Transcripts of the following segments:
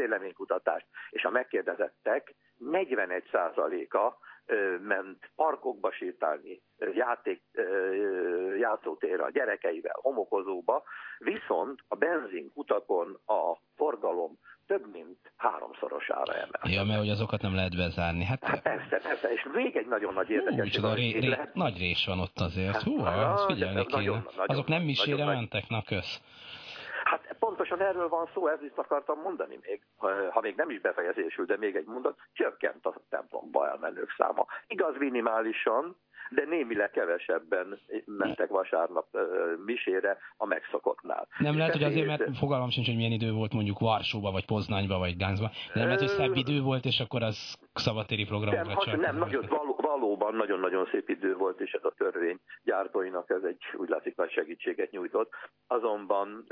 közvéleménykutatást, és a megkérdezettek 41%-a ment parkokba sétálni, játszótérre a gyerekeivel, homokozóba, viszont a benzinkutakon a forgalom több mint 3-szorosára emel. Ja, mert hogy azokat nem lehet bezárni. Hát persze, és még egy nagyon nagy érdekesség. Nagy rés van ott azért. Húha, azt figyelni kéne. Azok nem misére mentek, na kösz. Hát pontosan erről van szó, ezt is akartam mondani még, ha még nem is befejezésül, de még egy mondat, csökkent a templomba elmenők száma. Igaz, minimálisan, de némileg kevesebben mentek vasárnap misére a megszokottnál. Nem lehet, hogy azért, mert fogalmam sincs, hogy milyen idő volt mondjuk Warszawba, vagy Poznányba, vagy Ganzba, de nem lehet, hogy szebb idő volt, és akkor az szabadtéri programokra csatlakozott. Nem, nagyon valóban nagyon-nagyon szép idő volt, és ez a törvény gyártóinak ez egy úgy látszik nagy segítséget nyújtott. Azonban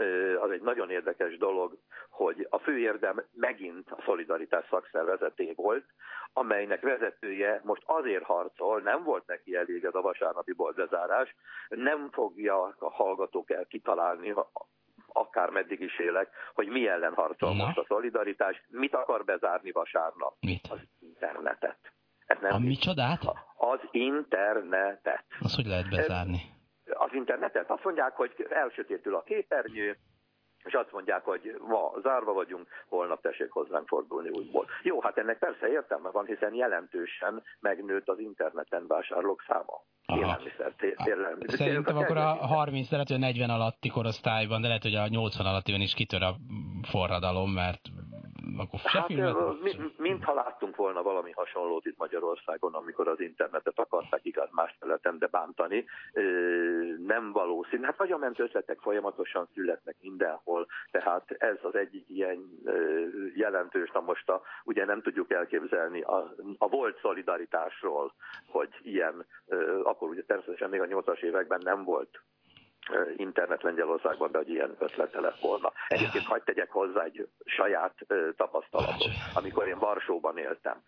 az egy nagyon érdekes dolog, hogy a fő érdem megint a Szolidaritás szakszervezeté volt, amelynek vezetője most azért harcol, nem volt neki elég ez a vasárnapi boltzárás, nem fogja a hallgatók el kitalálni, akármeddig is élek, hogy mi ellen harcol most a Szolidaritás, mit akar bezárni vasárnap? Mit? Az internetet. A micsodát? Az internetet. Az hogy lehet bezárni? Az internetet. Azt mondják, hogy elsötétül a képernyő, és azt mondják, hogy ma zárva vagyunk, holnap tessék hozzánk fordulni újból. Jó, hát ennek persze értelme van, hiszen jelentősen megnőtt az interneten vásárlók száma. Szerintem akkor a 30, lehet, hogy a 40 alatti korosztályban, de lehet, hogy a 80 alattiban is kitör a forradalom, mert akkor se filmet... Mintha láttunk volna valami hasonlót itt Magyarországon, amikor az internetet akarták igaz más területen, de bántani. Nem valószínű. Hát agyament ötletek folyamatosan születnek mindenhol, tehát ez az egyik ilyen jelentős. Na most ugye nem tudjuk elképzelni a volt szolidaritásról, hogy ilyen akkor ugye természetesen még a 80-as években nem volt internet Lengyelországban, de hogy ilyen ötlete lett volna. Egyébként hagyd tegyek hozzá egy saját tapasztalatot, amikor én Warszawban éltem.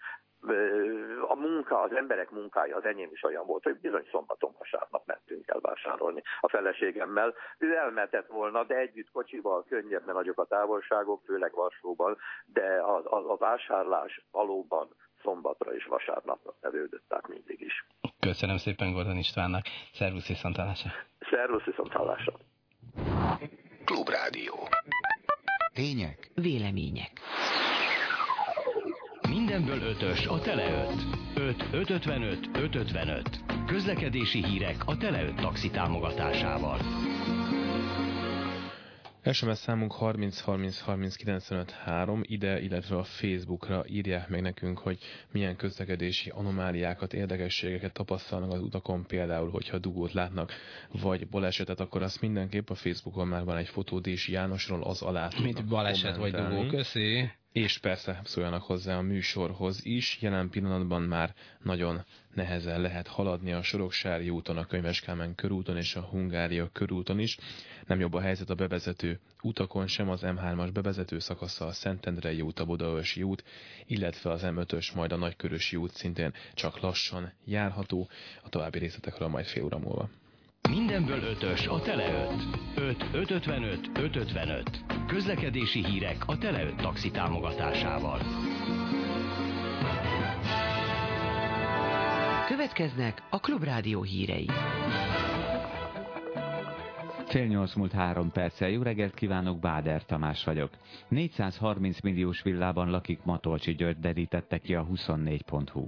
A munka, az emberek munkája, az enyém is olyan volt, hogy bizony szombaton vasárnap mentünk el vásárolni a feleségemmel. Ő elmetett volna, de együtt kocsival könnyebb, mert nagyok a távolságok, főleg Warszawban, de a vásárlás valóban szombatra és vasárnapra tevődött át mindig is. Köszönöm szépen Gordon Istvánnak. Szervusz viszonthallásra. Szervusz viszonthallásra. Klubrádió. Tények. Vélemények. Mindenből ötös a Tele 5. 5-555 555. Közlekedési hírek a Tele 5 taxi támogatásával. SMS számunk 30 30 30 95 3, ide, illetve a Facebookra írják meg nekünk, hogy milyen közlekedési anomáliákat, érdekességeket tapasztalnak az utakon, például, hogyha dugót látnak, vagy balesetet, akkor azt mindenképp a Facebookon már van egy fotódés Jánosról, az alá mit baleset kommentálni. Vagy dugó, köszi! És persze szóljanak hozzá a műsorhoz is, jelen pillanatban már nagyon nehezen lehet haladni a Soroksári úton, a Könyves Kálmán körúton és a Hungária körúton is. Nem jobb a helyzet a bevezető utakon sem, az M3-as bevezető szakasza, a Szentendrei út, a Budaörsi út, illetve az M5-ös, majd a Nagykörösi út szintén csak lassan járható, a további részletekről majd fél óra múlva. Mindenből ötös a Tele 5. 5-555 555. Közlekedési hírek a Tele 5 taxi támogatásával. Következnek a Klubrádió hírei. Fél nyolc múlt 3 perccel. Jó reggelt kívánok, Báder Tamás vagyok. 430 milliós villában lakik Matolcsy György, derítette ki a 24.hu.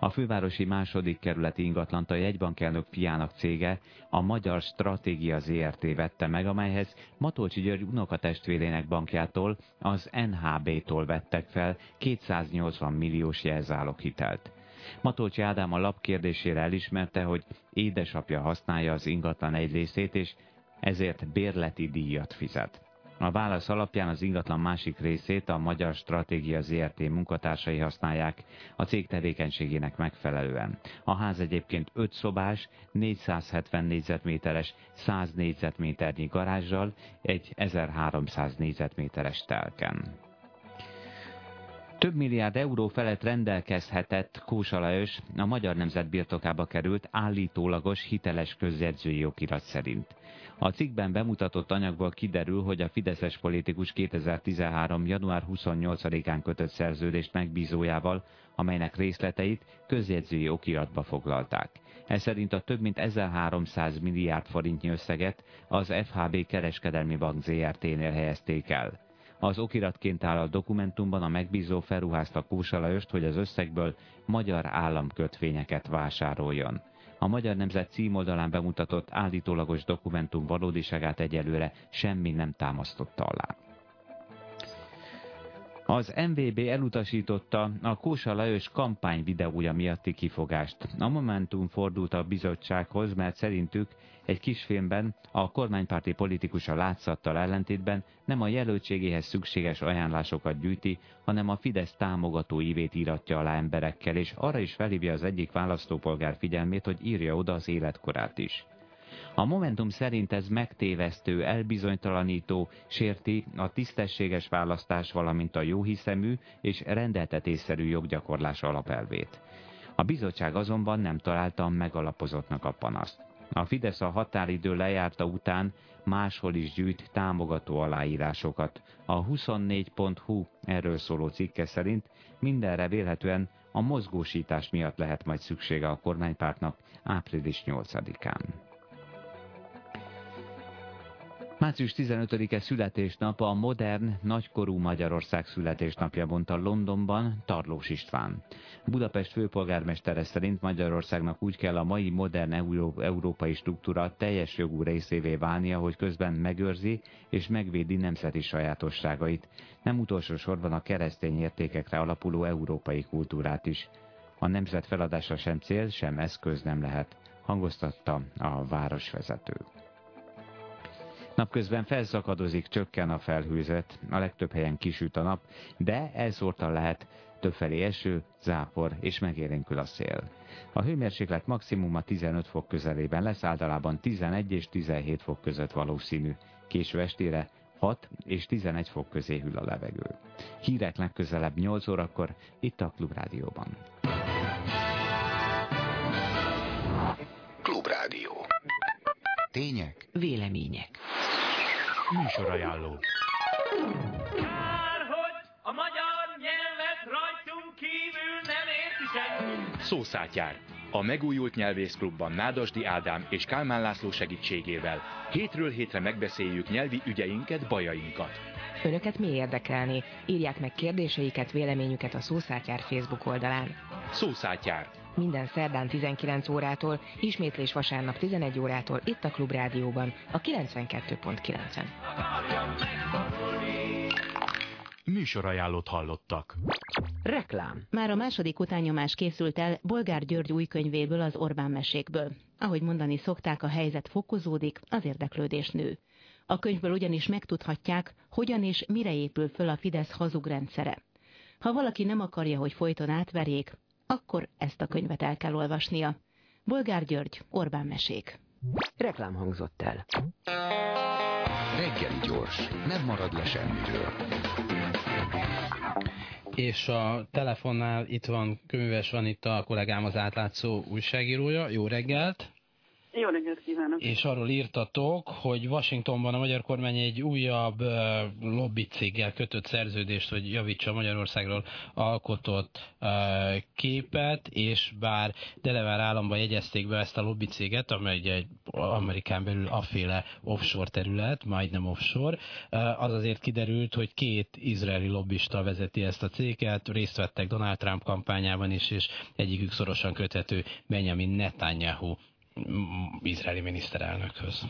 A fővárosi 2. kerületi ingatlant a jegybankelnök fiának cége, a Magyar Stratégia Zrt. Vette meg, amelyhez Matolcsy György unokatestvérének bankjától, az NHB-tól vettek fel 280 milliós jelzáloghitelt. Matolcsy Ádám a lap kérdésére elismerte, hogy édesapja használja az ingatlan egy részét, és ezért bérleti díjat fizet. A válasz alapján az ingatlan másik részét a Magyar Stratégia Zrt. Munkatársai használják a cég tevékenységének megfelelően. A ház egyébként 5 szobás, 470 négyzetméteres, 100 négyzetméternyi garázsal, egy 1300 négyzetméteres telken. Több milliárd euró felett rendelkezhetett Kósa Lajos, a Magyar Nemzet birtokába került állítólagos hiteles közjegyzői okirat szerint. A cikkben bemutatott anyagból kiderül, hogy a fideszes politikus 2013. január 28-án kötött szerződést megbízójával, amelynek részleteit közjegyzői okiratba foglalták. Ez szerint a több mint 1300 milliárd forintnyi összeget az FHB Kereskedelmi Bank Zrt-nél helyezték el. Az okiratként áll a dokumentumban, a megbízó felruházta Kósa Lajost, hogy az összegből magyar államkötvényeket vásároljon. A Magyar Nemzet címoldalán bemutatott állítólagos dokumentum valódiságát egyelőre semmi nem támasztotta alá. Az MVB elutasította a Kósa Lajos kampány videója miatti kifogást. A Momentum fordult a bizottsághoz, mert szerintük egy kisfilmben a kormánypárti politikus a látszattal ellentétben nem a jelöltségéhez szükséges ajánlásokat gyűjti, hanem a Fidesz támogatóívét íratja alá emberekkel, és arra is felhívja az egyik választópolgár figyelmét, hogy írja oda az életkorát is. A Momentum szerint ez megtévesztő, elbizonytalanító, sérti a tisztességes választás, valamint a jóhiszemű és rendeltetésszerű joggyakorlás alapelvét. A bizottság azonban nem találta megalapozottnak a panaszt. A Fidesz a határidő lejárta után máshol is gyűjt támogató aláírásokat. A 24.hu erről szóló cikke szerint mindenre vélhetően a mozgósítás miatt lehet majd szüksége a kormánypártnak április 8-án. Március 15-e születésnapa a modern, nagykorú Magyarország születésnapja, mondta Londonban Tarlós István. Budapest főpolgármestere szerint Magyarországnak úgy kell a mai modern európai struktúra teljes jogú részévé válnia, hogy közben megőrzi és megvédi nemzeti sajátosságait, nem utolsó sorban a keresztény értékekre alapuló európai kultúrát is. A nemzet feladása sem cél, sem eszköz nem lehet, hangoztatta a városvezető. Napközben felszakadozik, csökken a felhőzet, a legtöbb helyen kisüt a nap, de elszórtan lehet többfelé eső, zápor és megélénkül a szél. A hőmérséklet maximuma 15 fok közelében lesz, általában 11 és 17 fok között valószínű. Késő estére 6 és 11 fok közé hűl a levegő. Hírek legközelebb 8 órakor itt a Klubrádióban. Klubrádió. Tények, vélemények. Műsorajánló. Kár, hogy a magyar nyelvet rajtunk kívül nem érti. Szószátyár. A megújult nyelvészklubban Nádasdy Ádám és Kálmán László segítségével hétről hétre megbeszéljük nyelvi ügyeinket, bajainkat. Önöket mi érdekelni? Írják meg kérdéseiket, véleményüket a Szószátyár Facebook oldalán. Szószátyár. Minden szerdán 19 órától, ismétlés vasárnap 11 órától itt a Klubrádióban, a 92.9-en. Műsorajánlót hallottak. Reklám. Már a második utánnyomás készült el Bolgár György új könyvéből, az Orbán mesékből. Ahogy mondani szokták, a helyzet fokozódik, az érdeklődés nő. A könyvből ugyanis megtudhatják, hogyan és mire épül föl a Fidesz hazug rendszere. Ha valaki nem akarja, hogy folyton átverjék, akkor ezt a könyvet el kell olvasnia. Bolgár György, Orbán mesék. Reklám hangzott el. Reggeli gyors, nem marad le semmiről. És a telefonnál itt van Kőműves Anita, a kollégám, az átlátszó újságírója. Jó reggelt! Jó reggelt kívánok! És arról írtatok, hogy Washingtonban a magyar kormány egy újabb lobbycéggel kötött szerződést, hogy javítsa Magyarországról alkotott képet, és bár Delaware államban jegyezték be ezt a lobbycéget, amely egy Amerikán belül aféle offshore terület, majdnem offshore, az azért kiderült, hogy két izraeli lobbista vezeti ezt a céget, részt vettek Donald Trump kampányában is, és egyikük szorosan köthető Benjamin Netanyahu izraeli miniszterelnökhöz.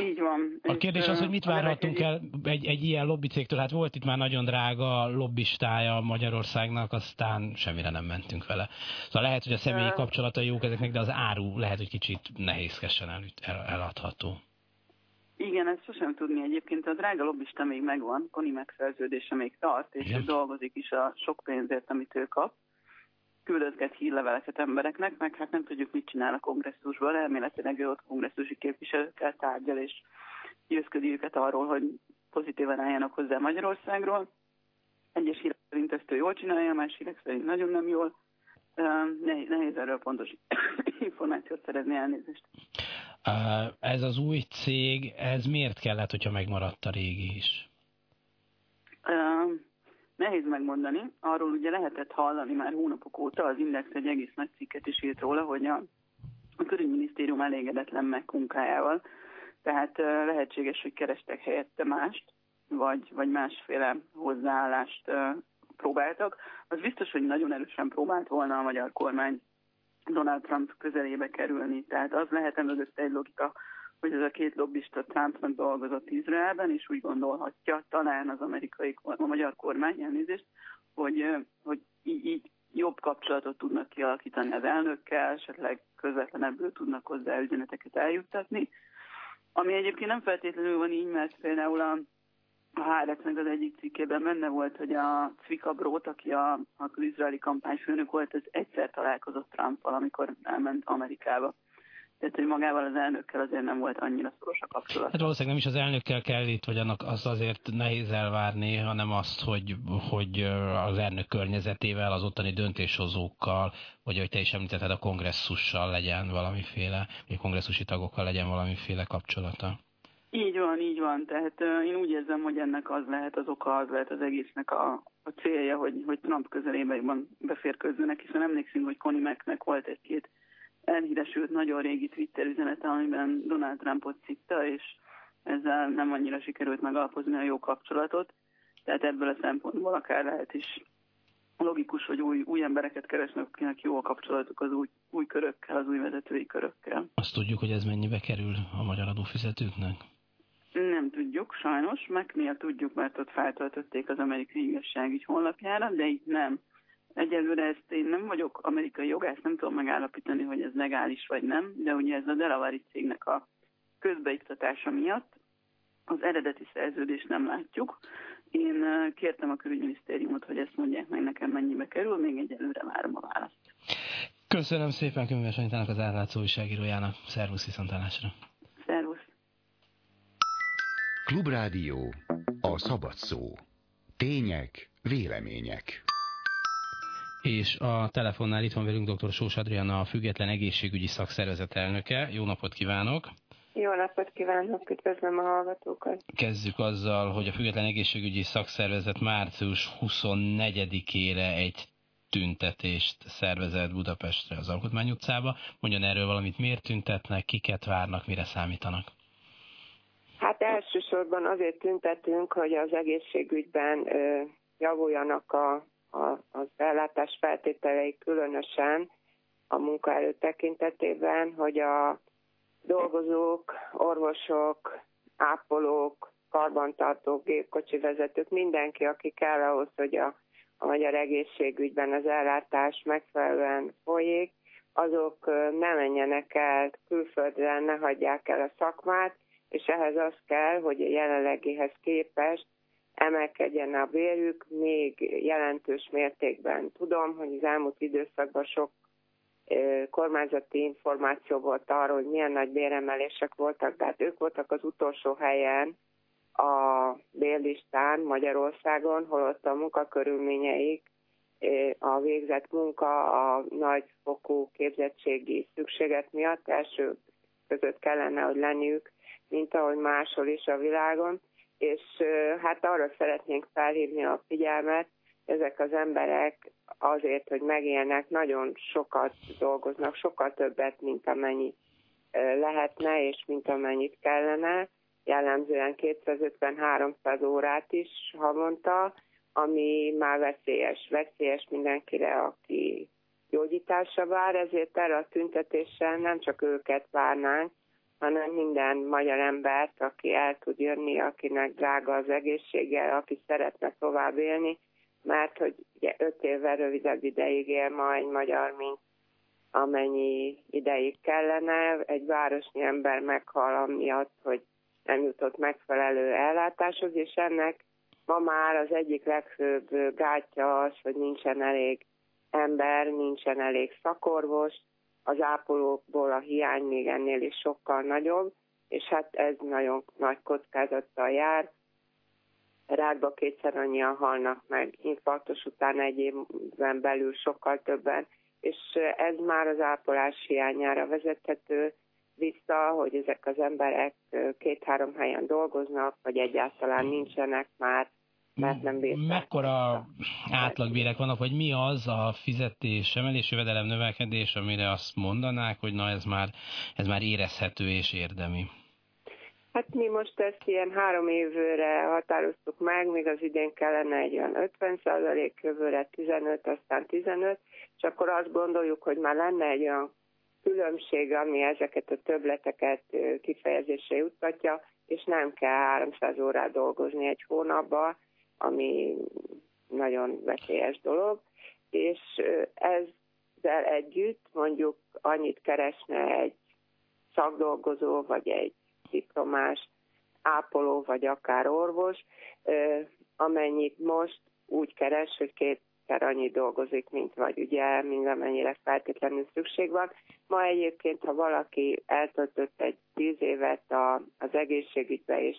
Így van. A kérdés az, hogy mit várhatunk el egy ilyen lobbicégtől? Hát volt itt már nagyon drága lobbistája Magyarországnak, aztán semmire nem mentünk vele. Szóval lehet, hogy a személyi kapcsolatai jók ezeknek, de az áru lehet, hogy kicsit nehézkesen eladható. Igen, ezt sosem tudni egyébként. A drága lobbista még megvan, Koni megszerződése még tart, és ő dolgozik is a sok pénzért, amit ő kap. Küldözget hírleveleket embereknek, meg hát nem tudjuk, mit csinál a kongresszusban, elméletileg ő ott kongresszusi képviselőkkel tárgyal, és győzködi őket arról, hogy pozitívan álljanak hozzá Magyarországról. Egyes hírek szerint ezt ő jól csinálja, más hírek szerint nagyon nem jól. Nehéz erről pontos információt szerezni, elnézést. Ez az új cég, ez miért kellett, hogyha megmaradt a régi is? Nehéz megmondani. Arról ugye lehetett hallani már hónapok óta, az Index egy egész nagy cikket is írt róla, hogy a külügyminisztérium elégedetlen meg munkájával, tehát lehetséges, hogy kerestek helyette mást, vagy másféle hozzáállást próbáltak. Az biztos, hogy nagyon erősen próbált volna a magyar kormány Donald Trump közelébe kerülni. Tehát az lehet emögött egy logika, hogy ez a két lobbista Trumpnak dolgozott Izraelben, és úgy gondolhatja talán az amerikai, a magyar kormány, elnézést, hogy így jobb kapcsolatot tudnak kialakítani az elnökkel, esetleg közvetlenebből tudnak hozzá üzeneteket eljuttatni. Ami egyébként nem feltétlenül van így, mert például a Háracnak az egyik cikkében benne volt, hogy a Cvika Brót, aki a izraeli kampányfőnök volt, az egyszer találkozott Trumpval, amikor elment Amerikába. Tehát, hogy magával az elnökkel azért nem volt annyira szoros a kapcsolat. Hát valószínűleg nem is az elnökkel kell itt, vagy annak az azért nehéz elvárni, hanem azt, hogy az elnök környezetével, az ottani döntéshozókkal, vagy ahogy te is említetted, a kongresszussal legyen valamiféle, vagy kongresszusi tagokkal legyen valamiféle kapcsolata. Így van. Tehát én úgy érzem, hogy ennek az lehet az oka, az lehet az egésznek a célja, hogy Trump közelében beférkőzzenek, hiszen emlékszünk, hogy Connie Macknek volt egy-két elhíresült nagyon régi Twitter üzenete, amiben Donald Trumpot cikkta, és ezzel nem annyira sikerült megalapozni a jó kapcsolatot. Tehát ebből a szempontból akár lehet is logikus, hogy új embereket keresnek, akinek jó a kapcsolatuk az új körökkel, az új vezetői körökkel. Azt tudjuk, hogy ez mennyibe kerül a magyar adófizetőknek? Nem tudjuk, sajnos. Megnél tudjuk, mert ott feltöltötték az amerikai igazságügy honlapjára, de itt nem. Egyelőre ezt én nem vagyok amerikai jogász, nem tudom megállapítani, hogy ez legális vagy nem, de ugye ez a Delaware cégnek a közbeiktatása miatt az eredeti szerződést nem látjuk. Én kértem a külügyminisztériumot, hogy ezt mondják meg nekem, mennyibe kerül, még egyelőre várom a választ. Köszönöm szépen Kőműves Anitának, az átlátszó újságírójának. Szervusz, viszontlátásra! Szervusz! Klubrádió, a szabad szó. Tények, vélemények. És a telefonnál itt van velünk dr. Sós Adriana, a Független Egészségügyi Szakszervezet elnöke. Jó napot kívánok! Jó napot kívánok, üdvözlöm a hallgatókat! Kezdjük azzal, hogy a Független Egészségügyi Szakszervezet március 24-ére egy tüntetést szervezett Budapestre, az Alkotmány utcába. Mondjon erről valamit, miért tüntetnek, kiket várnak, mire számítanak? Hát elsősorban azért tüntetünk, hogy az egészségügyben javuljanak az ellátás feltételei, különösen a munkaerő tekintetében, hogy a dolgozók, orvosok, ápolók, karbantartók, gépkocsi vezetők, mindenki, aki kell ahhoz, hogy a magyar egészségügyben az ellátás megfelelően folyik, azok ne menjenek el külföldre, ne hagyják el a szakmát, és ehhez az kell, hogy a jelenlegihez képest emelkedjen a bérük még jelentős mértékben. Tudom, hogy az elmúlt időszakban sok kormányzati információ volt arról, hogy milyen nagy béremelések voltak, de hát ők voltak az utolsó helyen a bérlistán Magyarországon, holott a munkakörülményeik, a végzett munka, a nagyfokú képzettségi szükséget miatt első között kellene, hogy lenniük, mint ahogy máshol is a világon. És hát arra szeretnénk felhívni a figyelmet, ezek az emberek azért, hogy megélnek, nagyon sokat dolgoznak, sokkal többet, mint amennyi lehetne, és mint amennyit kellene, jellemzően 250-300 órát is havonta, ami már veszélyes mindenkire, aki gyógyításra vár, ezért erre a tüntetéssel nem csak őket várnánk, hanem minden magyar embert, aki el tud jönni, akinek drága az egészséggel, aki szeretne tovább élni, mert hogy ugye 5 évvel rövidebb ideig él ma egy magyar, mint amennyi ideig kellene. Egy városnyi ember meghal amiatt, hogy nem jutott megfelelő ellátáshoz, és ennek ma már az egyik legfőbb gátja az, hogy nincsen elég ember, nincsen elég szakorvos, az ápolókból a hiány még ennél is sokkal nagyobb, és hát ez nagyon nagy kockázattal jár. rákba kétszer annyian halnak meg, infarktus után egy évben belül sokkal többen, és ez már az ápolás hiányára vezethető vissza, hogy ezek az emberek 2-3 helyen dolgoznak, vagy egyáltalán nincsenek már, mert nem bírták. Mekkora átlagbérek vannak, vagy mi az a fizetés emelés, jövedelem növekedés, amire azt mondanák, hogy na ez már érezhető és érdemi? Hát mi most ezt ilyen 3 évre határoztuk meg, még az idén kellene egy olyan 50%, jövőre 15, aztán 15, és akkor azt gondoljuk, hogy már lenne egy olyan különbség, ami ezeket a többleteket kifejezésre juttatja, és nem kell 300 órát dolgozni egy hónapban, ami nagyon veszélyes dolog, és ezzel együtt mondjuk annyit keresne egy szakdolgozó, vagy egy diplomás ápoló, vagy akár orvos, amennyit most úgy keres, hogy 2-szer annyit dolgozik, mint vagy ugye, mindenmennyire feltétlenül szükség van. Ma egyébként, ha valaki eltöltött egy 10 évet az egészségügybe és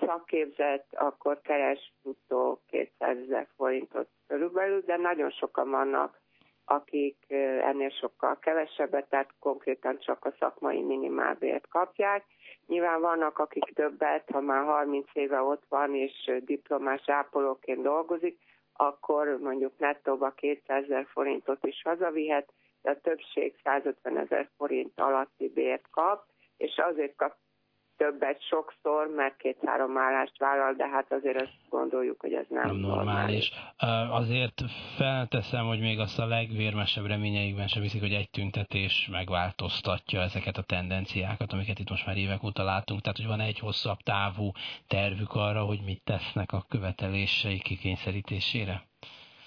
szakképzett, akkor keres utó 200 000 forintot körülbelül, de nagyon sokan vannak, akik ennél sokkal kevesebbet, tehát konkrétan csak a szakmai minimálbért kapják. Nyilván vannak, akik többet, ha már 30 éve ott van és diplomás ápolóként dolgozik, akkor mondjuk nettóba 200 000 forintot is hazavihet, de a többség 150 000 forint alatti bért kap, és azért kap többet sokszor, mert 2-3 állást vállal, de hát azért azt gondoljuk, hogy ez nem normális. Azért felteszem, hogy még azt a legvérmesebb reményeikben sem viszik, hogy egy tüntetés megváltoztatja ezeket a tendenciákat, amiket itt most már évek óta látunk. Tehát, hogy van egy hosszabb távú tervük arra, hogy mit tesznek a követelései kikényszerítésére?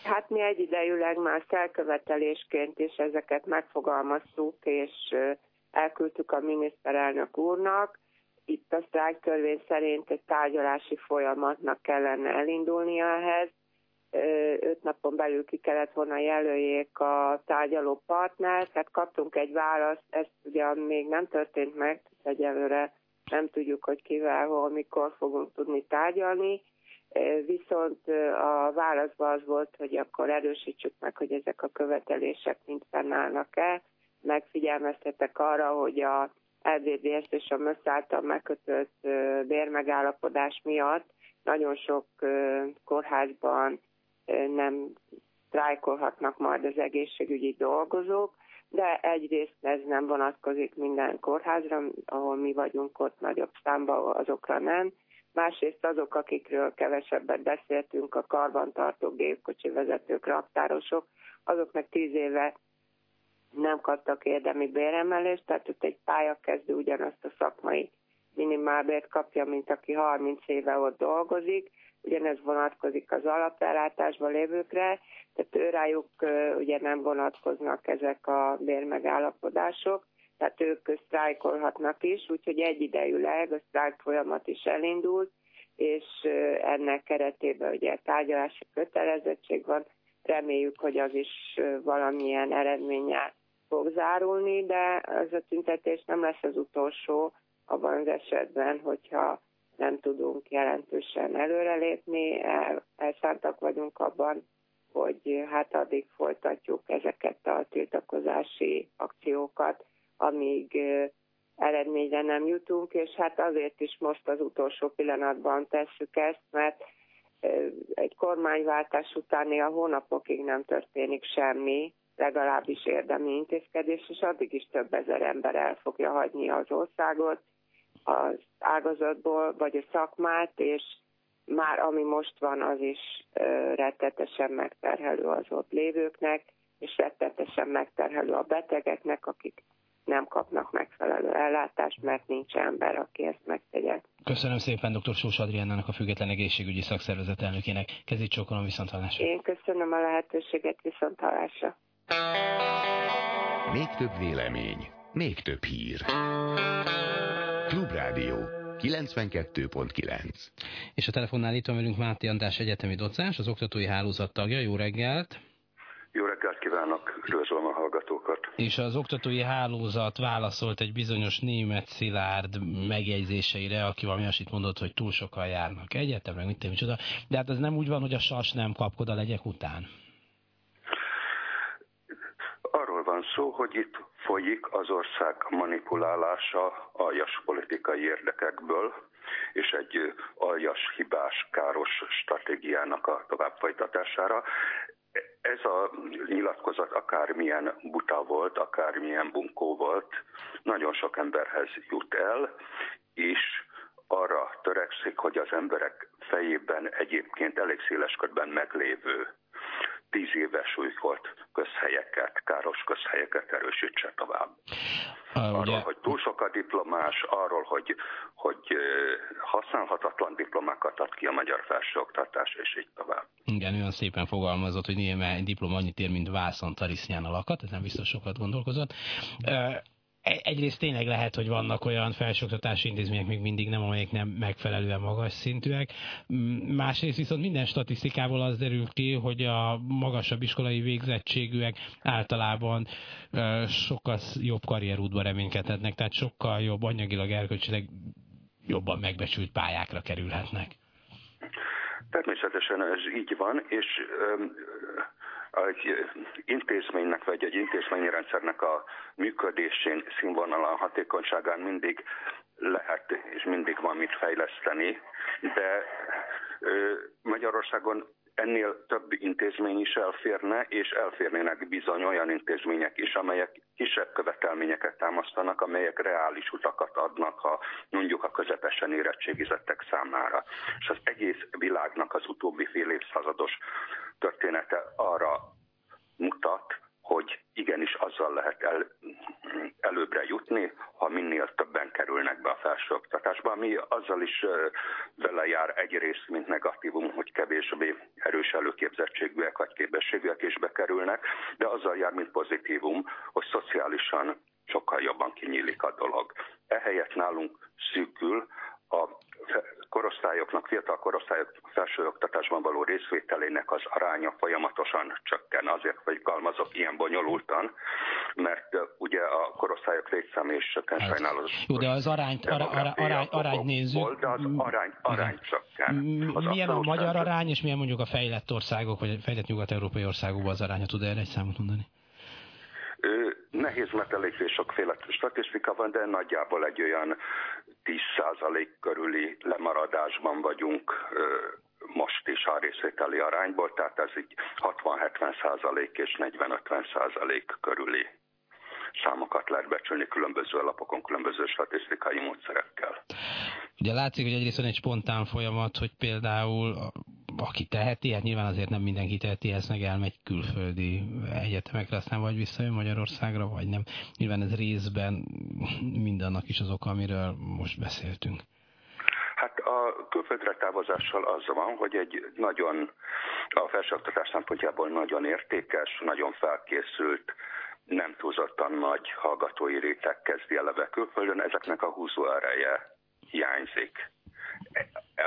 Hát mi egyidejűleg már szelkövetelésként is ezeket megfogalmaztuk, és elküldtük a miniszterelnök úrnak. Itt a sztrájktörvény szerint egy tárgyalási folyamatnak kellene elindulnia ehhez. 5 napon belül ki kellett volna jelöljék a tárgyaló partnert, tehát kaptunk egy választ, ez ugyan még nem történt meg, egyelőre nem tudjuk, hogy kivel, hol, mikor fogunk tudni tárgyalni, viszont a válaszban az volt, hogy akkor erősítsük meg, hogy ezek a követelések mind fennállnak-e. Megfigyelmeztetek arra, hogy a LZDSZ és a MÖSZ által megkötött bérmegállapodás miatt nagyon sok kórházban nem sztrájkolhatnak majd az egészségügyi dolgozók, de egyrészt ez nem vonatkozik minden kórházra, ahol mi vagyunk, ott nagyobb számban, azokra nem. Másrészt azok, akikről kevesebbet beszéltünk, a karbantartó gépkocsi vezetők, raktárosok, azok meg 10 éve nem kaptak érdemi béremelést, tehát ott egy pályakezdő ugyanazt a szakmai minimálbért kapja, mint aki 30 éve ott dolgozik, ugyanez vonatkozik az alapellátásban lévőkre, tehát őrájuk ugye nem vonatkoznak ezek a bérmegállapodások, tehát ők sztrájkolhatnak is, úgyhogy egyidejűleg a sztrájk folyamat is elindult, és ennek keretében ugye tárgyalási kötelezettség van, reméljük, hogy az is valamilyen eredménnyel fog zárulni, de ez a tüntetés nem lesz az utolsó abban az esetben, hogyha nem tudunk jelentősen előrelépni, elszántak vagyunk abban, hogy hát addig folytatjuk ezeket a tiltakozási akciókat, amíg eredményre nem jutunk, és hát azért is most az utolsó pillanatban tesszük ezt, mert egy kormányváltás utáni a hónapokig nem történik semmi, legalábbis érdemi intézkedés, és addig is több ezer ember el fogja hagyni az országot, az ágazatból, vagy a szakmát, és már ami most van, az is rettetesen megterhelő az ott lévőknek, és rettetesen megterhelő a betegeknek, akik nem kapnak megfelelő ellátást, mert nincs ember, aki ezt megtegye. Köszönöm szépen dr. Sós Adriánának, a Független Egészségügyi Szakszervezet elnökének. Kezét csókolom, viszonthallásra. Én köszönöm a lehetőséget, viszonthallásra. Még több vélemény, még több hír. Klubrádió 92.9. És a telefonnál itt van velünk Máté András egyetemi docens, az Oktatói Hálózat tagja. Jó reggelt! Jó reggelt! reggelt kívánok, üdvözlöm a hallgatókat. És az oktatói hálózat válaszolt egy bizonyos Németh Szilárd megjegyzéseire, aki valami olyasmit mondott, hogy túl sokan járnak egyetemre, mit tudom, micsoda. De hát ez nem úgy van, hogy a sas nem kapkod a legyek után. Arról van szó, hogy itt folyik az ország manipulálása aljas politikai érdekekből, és egy aljas, hibás, káros stratégiának a továbbfolytatására. Ez a nyilatkozat akármilyen buta volt, akármilyen bunkó volt, nagyon sok emberhez jut el, és arra törekszik, hogy az emberek fejében egyébként elég széles körben meglévő 10 éve súlykolt közhelyeket, káros közhelyeket erősítse tovább. Arról, hogy túl sok a diplomás, arról, hogy használhatatlan diplomákat ad ki a magyar felsőoktatás, és így tovább. Igen, olyan szépen fogalmazott, hogy néhány egy diploma annyit ér, mint vászon tarisznyán a lakat, ez nem biztos sokat gondolkozott. Egyrészt tényleg lehet, hogy vannak olyan felsőoktatási intézmények még mindig nem, amelyek nem megfelelően magas szintűek. Másrészt viszont minden statisztikából az derül ki, hogy a magasabb iskolai végzettségűek általában sokkal jobb karrierútba reménykedhetnek, tehát sokkal jobb anyagilag, erkölcsileg jobban megbecsült pályákra kerülhetnek. Természetesen ez így van, és egy intézménynek vagy egy intézményi rendszernek a működésén, színvonalán, hatékonyságán mindig lehet és mindig van mit fejleszteni, de Magyarországon ennél több intézmény is elférne, és elférnének bizony olyan intézmények is, amelyek kisebb követelményeket támasztanak, amelyek reális utakat adnak a mondjuk a közepesen érettségizettek számára. És az egész világnak az utóbbi fél évszázados története arra mutat, hogy igenis azzal lehet előbbre jutni, ha minél többen kerülnek be a felsőoktatásba, ami azzal is vele jár egyrészt, mint negatívum, hogy kevésbé erős előképzettségűek vagy képességűek is bekerülnek, de azzal jár, mint pozitívum, hogy szociálisan sokkal jobban kinyílik a dolog. Ehelyett nálunk szűkül a korosztályoknak, fiatal korosztályok felsőoktatásban való részvételének az aránya folyamatosan csökken, azért, hogy kalmazok ilyen bonyolultan, mert ugye a korosztályok létszáma is csökken sajnálatos. Jó, de az arányt nézzük. De az arány csökken. Milyen a magyar arány, és milyen mondjuk a fejlett országok, vagy a fejlett nyugat-európai országokban az aránya? Tud erre egy számot mondani? Nehéz, mert elég sokféle statisztika van, de nagyjából egy olyan 10% körüli lemaradásban vagyunk most is a részvételi arányból, tehát ez így 60-70% és 40-50% körüli számokat lehet becsülni különböző alapokon, különböző statisztikai módszerekkel. Ugye látszik, hogy egyrészt van egy spontán folyamat, hogy például aki teheti, hát nyilván azért nem mindenki teheti, ez meg elmegy külföldi egyetemekre, aztán vagy visszajön Magyarországra, vagy nem. Nyilván ez részben mindannak is az oka, amiről most beszéltünk. Hát a külföldre távozással az van, hogy egy nagyon, a felsőoktatás szempontjából nagyon értékes, nagyon felkészült, nem túlzottan nagy hallgatói réteg kezdi eleve külföldön, ezeknek a húzó ereje hiányzik.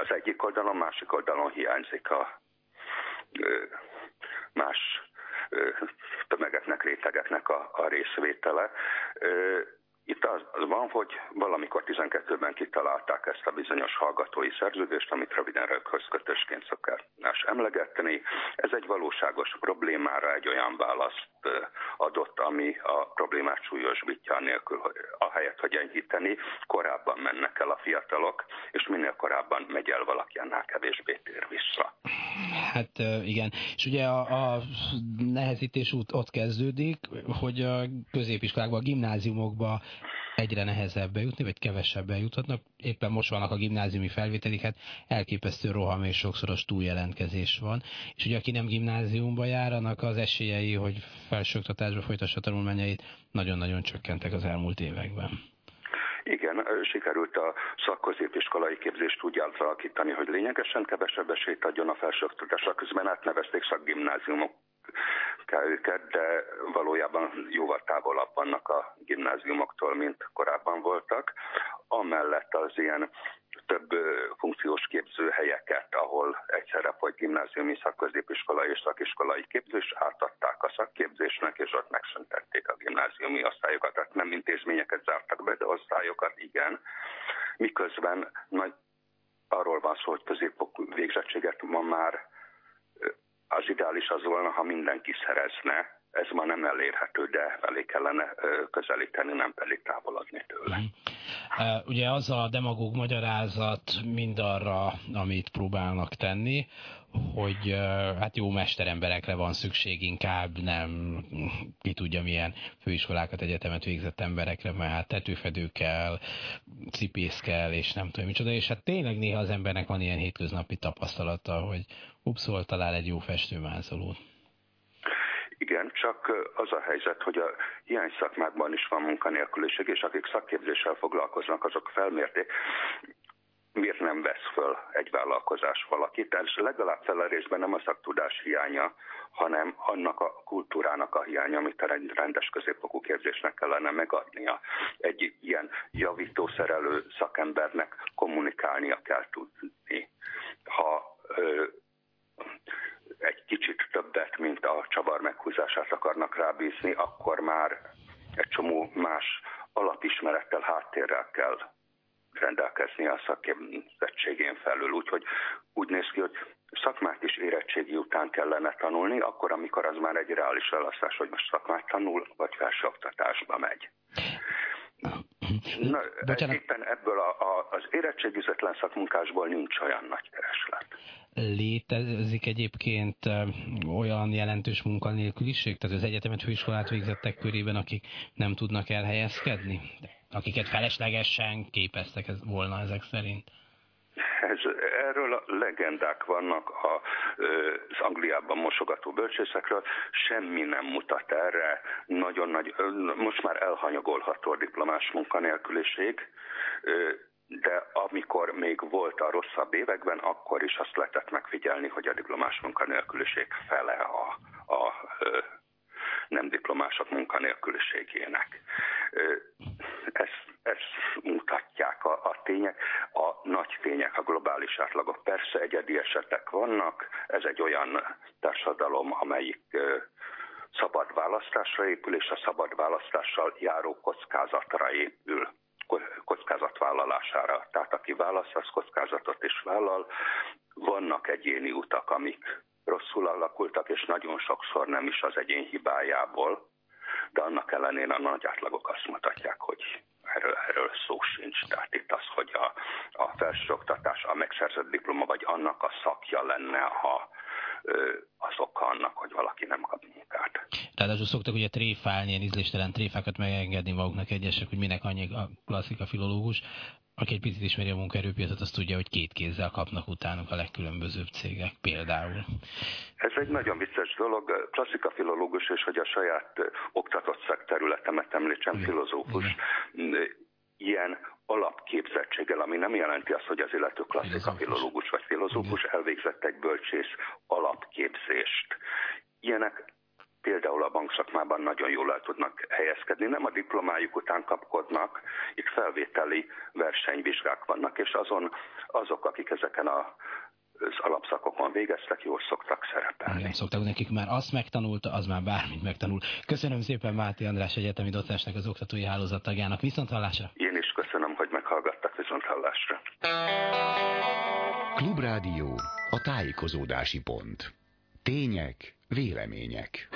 Az egyik oldalon, másik oldalon hiányzik a más tömegeknek, rétegeknek a részvétele. Itt az van, hogy valamikor 12-ben kitalálták ezt a bizonyos hallgatói szerződést, amit röviden röghözkötésként szokás emlegetni. Ez egy valóságos problémára egy olyan választ adott, ami a problémát súlyosbítja nélkül, ahelyett, hogy enyhíteni. Korábban mennek el a fiatalok, és minél korábban megy el valaki, annál kevésbé tér vissza. Hát igen, és ugye a nehezítés ott kezdődik, hogy a középiskolákban, a gimnáziumokban egyre nehezebb bejutni, vagy kevesebb bejuthatnak. Éppen most vannak a gimnáziumi felvételik, hát elképesztő roham és sokszoros túljelentkezés van. És ugye aki nem gimnáziumba jár, annak az esélyei, hogy felsőoktatásba folytassa tanulmányait, nagyon-nagyon csökkentek az elmúlt években. Igen, sikerült a szakközépiskolai képzést úgy átalakítani, hogy lényegesen kevesebb esélyt adjon a felsőoktatásra, közben átnevezték szakgimnáziumok osztja őket, de valójában jóval távolabb vannak a gimnáziumoktól, mint korábban voltak. Amellett az ilyen több funkciós képzőhelyeket, ahol egyszerre folyt gimnáziumi, szakközépiskola és szakiskolai képzés, átadták a szakképzésnek, és ott megszüntették a gimnáziumi osztályokat, tehát nem intézményeket zártak be, de osztályokat igen. Miközben arról van szó, hogy középfokú végzettséget ma már az ideális az volna, ha mindenki szerezne. Ez ma nem elérhető, de elég kellene közelíteni, nem pedig távolodni tőle. Ugye az a demagóg magyarázat mindarra, amit próbálnak tenni, hogy hát jó mesteremberekre van szükség, inkább nem ki tudja milyen főiskolákat, egyetemet végzett emberekre, mert hát tetőfedő kell, cipész kell, és nem tudom micsoda, és hát tényleg néha az embernek van ilyen hétköznapi tapasztalata, hogy hol talál egy jó festőmázolót. Igen, csak az a helyzet, hogy a ilyen szakmákban is van munkanélküliség, és akik szakképzéssel foglalkoznak, azok felmérték, miért nem vesz föl egy vállalkozás valakit. Ez legalább fele részben nem a szaktudás hiánya, hanem annak a kultúrának a hiánya, amit a rendes középfokú képzésnek kellene megadnia. Egy ilyen javítószerelő szakembernek kommunikálnia kell tudni. Ha egy kicsit többet, mint a csavar meghúzását akarnak rábízni, akkor már egy csomó más alapismerettel, háttérrel kell rendelkezni a szakképzettségén felül. Úgyhogy úgy néz ki, hogy szakmát is érettségi után kellene tanulni, akkor, amikor az már egy reális választás, hogy most szakmát tanul, vagy felsőoktatásba megy. Na, éppen ebből az érettségüzetlen szakmunkásból nincs olyan nagy kereslet. Létezik egyébként olyan jelentős munkanélküliség? Tehát az egyetemet, főiskolát végzettek körében, akik nem tudnak elhelyezkedni? Akiket feleslegesen képeztek volna ezek szerint? Erről legendák vannak az Angliában mosogató bölcsészekről, semmi nem mutat erre, nagyon nagy, most már elhanyagolható a diplomás munkanélküliség, de amikor még volt a rosszabb években, akkor is azt lehetett megfigyelni, hogy a diplomás munkanélküliség fele a nem diplomások munkanélküliségének. Ezt mutatják a tények, a nagy tények, a globális átlagok. Persze egyedi esetek vannak, ez egy olyan társadalom, amelyik szabad választásra épül, és a szabad választással járó kockázatra épül, kockázatvállalására. Tehát aki választ, az kockázatot is vállal. Vannak egyéni utak, amik rosszul alakultak, és nagyon sokszor nem is az egyén hibájából, de annak ellenére a nagy átlagok azt mutatják, hogy erről szó sincs. Tehát itt az, hogy a felsőoktatás, a megszerzett diploma, vagy annak a szakja lenne az oka annak, hogy valaki nem kap munkát. Ráadásul szoktak ugye tréfálni, ilyen ízléstelen tréfákat megengedni maguknak egyesek, hogy minek annyi a klasszika filológus. Aki egy picit ismeri a munkaerőpiacot, az tudja, hogy két kézzel kapnak utánuk a legkülönbözőbb cégek például. Ez egy nagyon vicces dolog. Klasszika filológus, és hogy a saját oktatott szakterületemet említsem, filozófus, ilyen alapképzettséggel, ami nem jelenti azt, hogy az illető klasszika filológus vagy filozófus, elvégzett egy bölcsész alapképzést. Ilyenek például a bankszakmában nagyon jól el tudnak helyezkedni, nem a diplomájuk után kapkodnak, itt felvételi versenyvizsgák vannak, és azok, akik ezeken az alapszakokon végeztek, jól szoktak szerepelni. Igen, szoktak nekik már azt megtanulta, az már bármit megtanul. Köszönöm szépen Máté András egyetemi docensnek, az Oktatói Hálózat tagjának. Viszonthallásra! Én is köszönöm, hogy meghallgattak, viszonthallásra! Klubrádió, a tájékozódási pont. Tények, vélemények.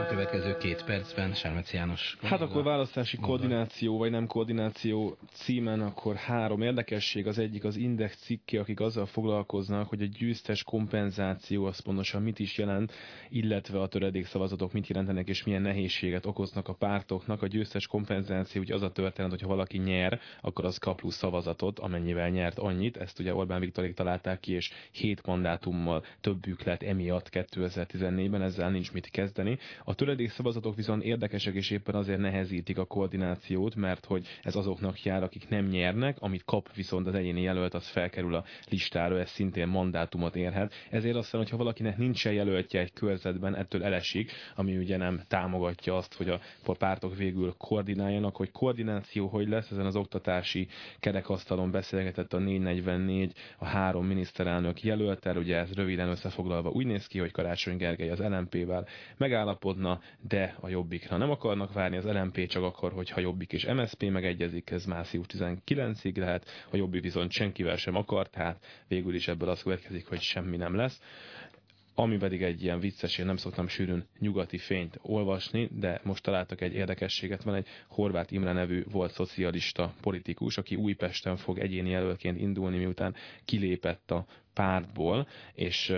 A következő 2 percben Selmeci János. Hát akkor választási koordináció vagy nem koordináció címen akkor 3 érdekesség. Az egyik az Index cikke, akik azzal foglalkoznak, hogy a győztes kompenzáció az pontosan mit is jelent, illetve a töredékszavazatok mit jelentenek és milyen nehézséget okoznak a pártoknak. A győztes kompenzáció ugye az a történet, hogy ha valaki nyer, akkor az kap plusz szavazatot, amennyivel nyert annyit. Ezt ugye Orbán Viktorék találták ki, és 7 mandátummal többük lett emiatt 2014-ben, ezzel nincs mit kezdeni. A töredékszavazatok viszont érdekesek, és éppen azért nehezítik a koordinációt, mert hogy ez azoknak jár, akik nem nyernek, amit kap viszont az egyéni jelölt, az felkerül a listára, ez szintén mandátumot érhet. Ezért aztán, hogyha valakinek nincsen jelöltje egy körzetben, ettől elesik, ami ugye nem támogatja azt, hogy a pártok végül koordináljanak, hogy koordináció hogy lesz, ezen az oktatási kerekasztalon beszélgetett a 444 a három miniszterelnök jelöltel, ugye ez röviden összefoglalva úgy néz ki, hogy Karácsony Gergely az LMP-vel megállapodna, de a Jobbikra nem akarnak várni, az LMP csak akkor, hogyha Jobbik és MSZP megegyezik, ez március 19-ig lehet, a Jobbik viszont senkivel sem akar, tehát végül is ebből az következik, hogy semmi nem lesz. Ami pedig egy ilyen vicces, én nem szoktam sűrűn nyugati fényt olvasni, de most találtak egy érdekességet, van egy Horváth Imre nevű volt szocialista politikus, aki Újpesten fog egyéni jelöltként indulni, miután kilépett a pártból, és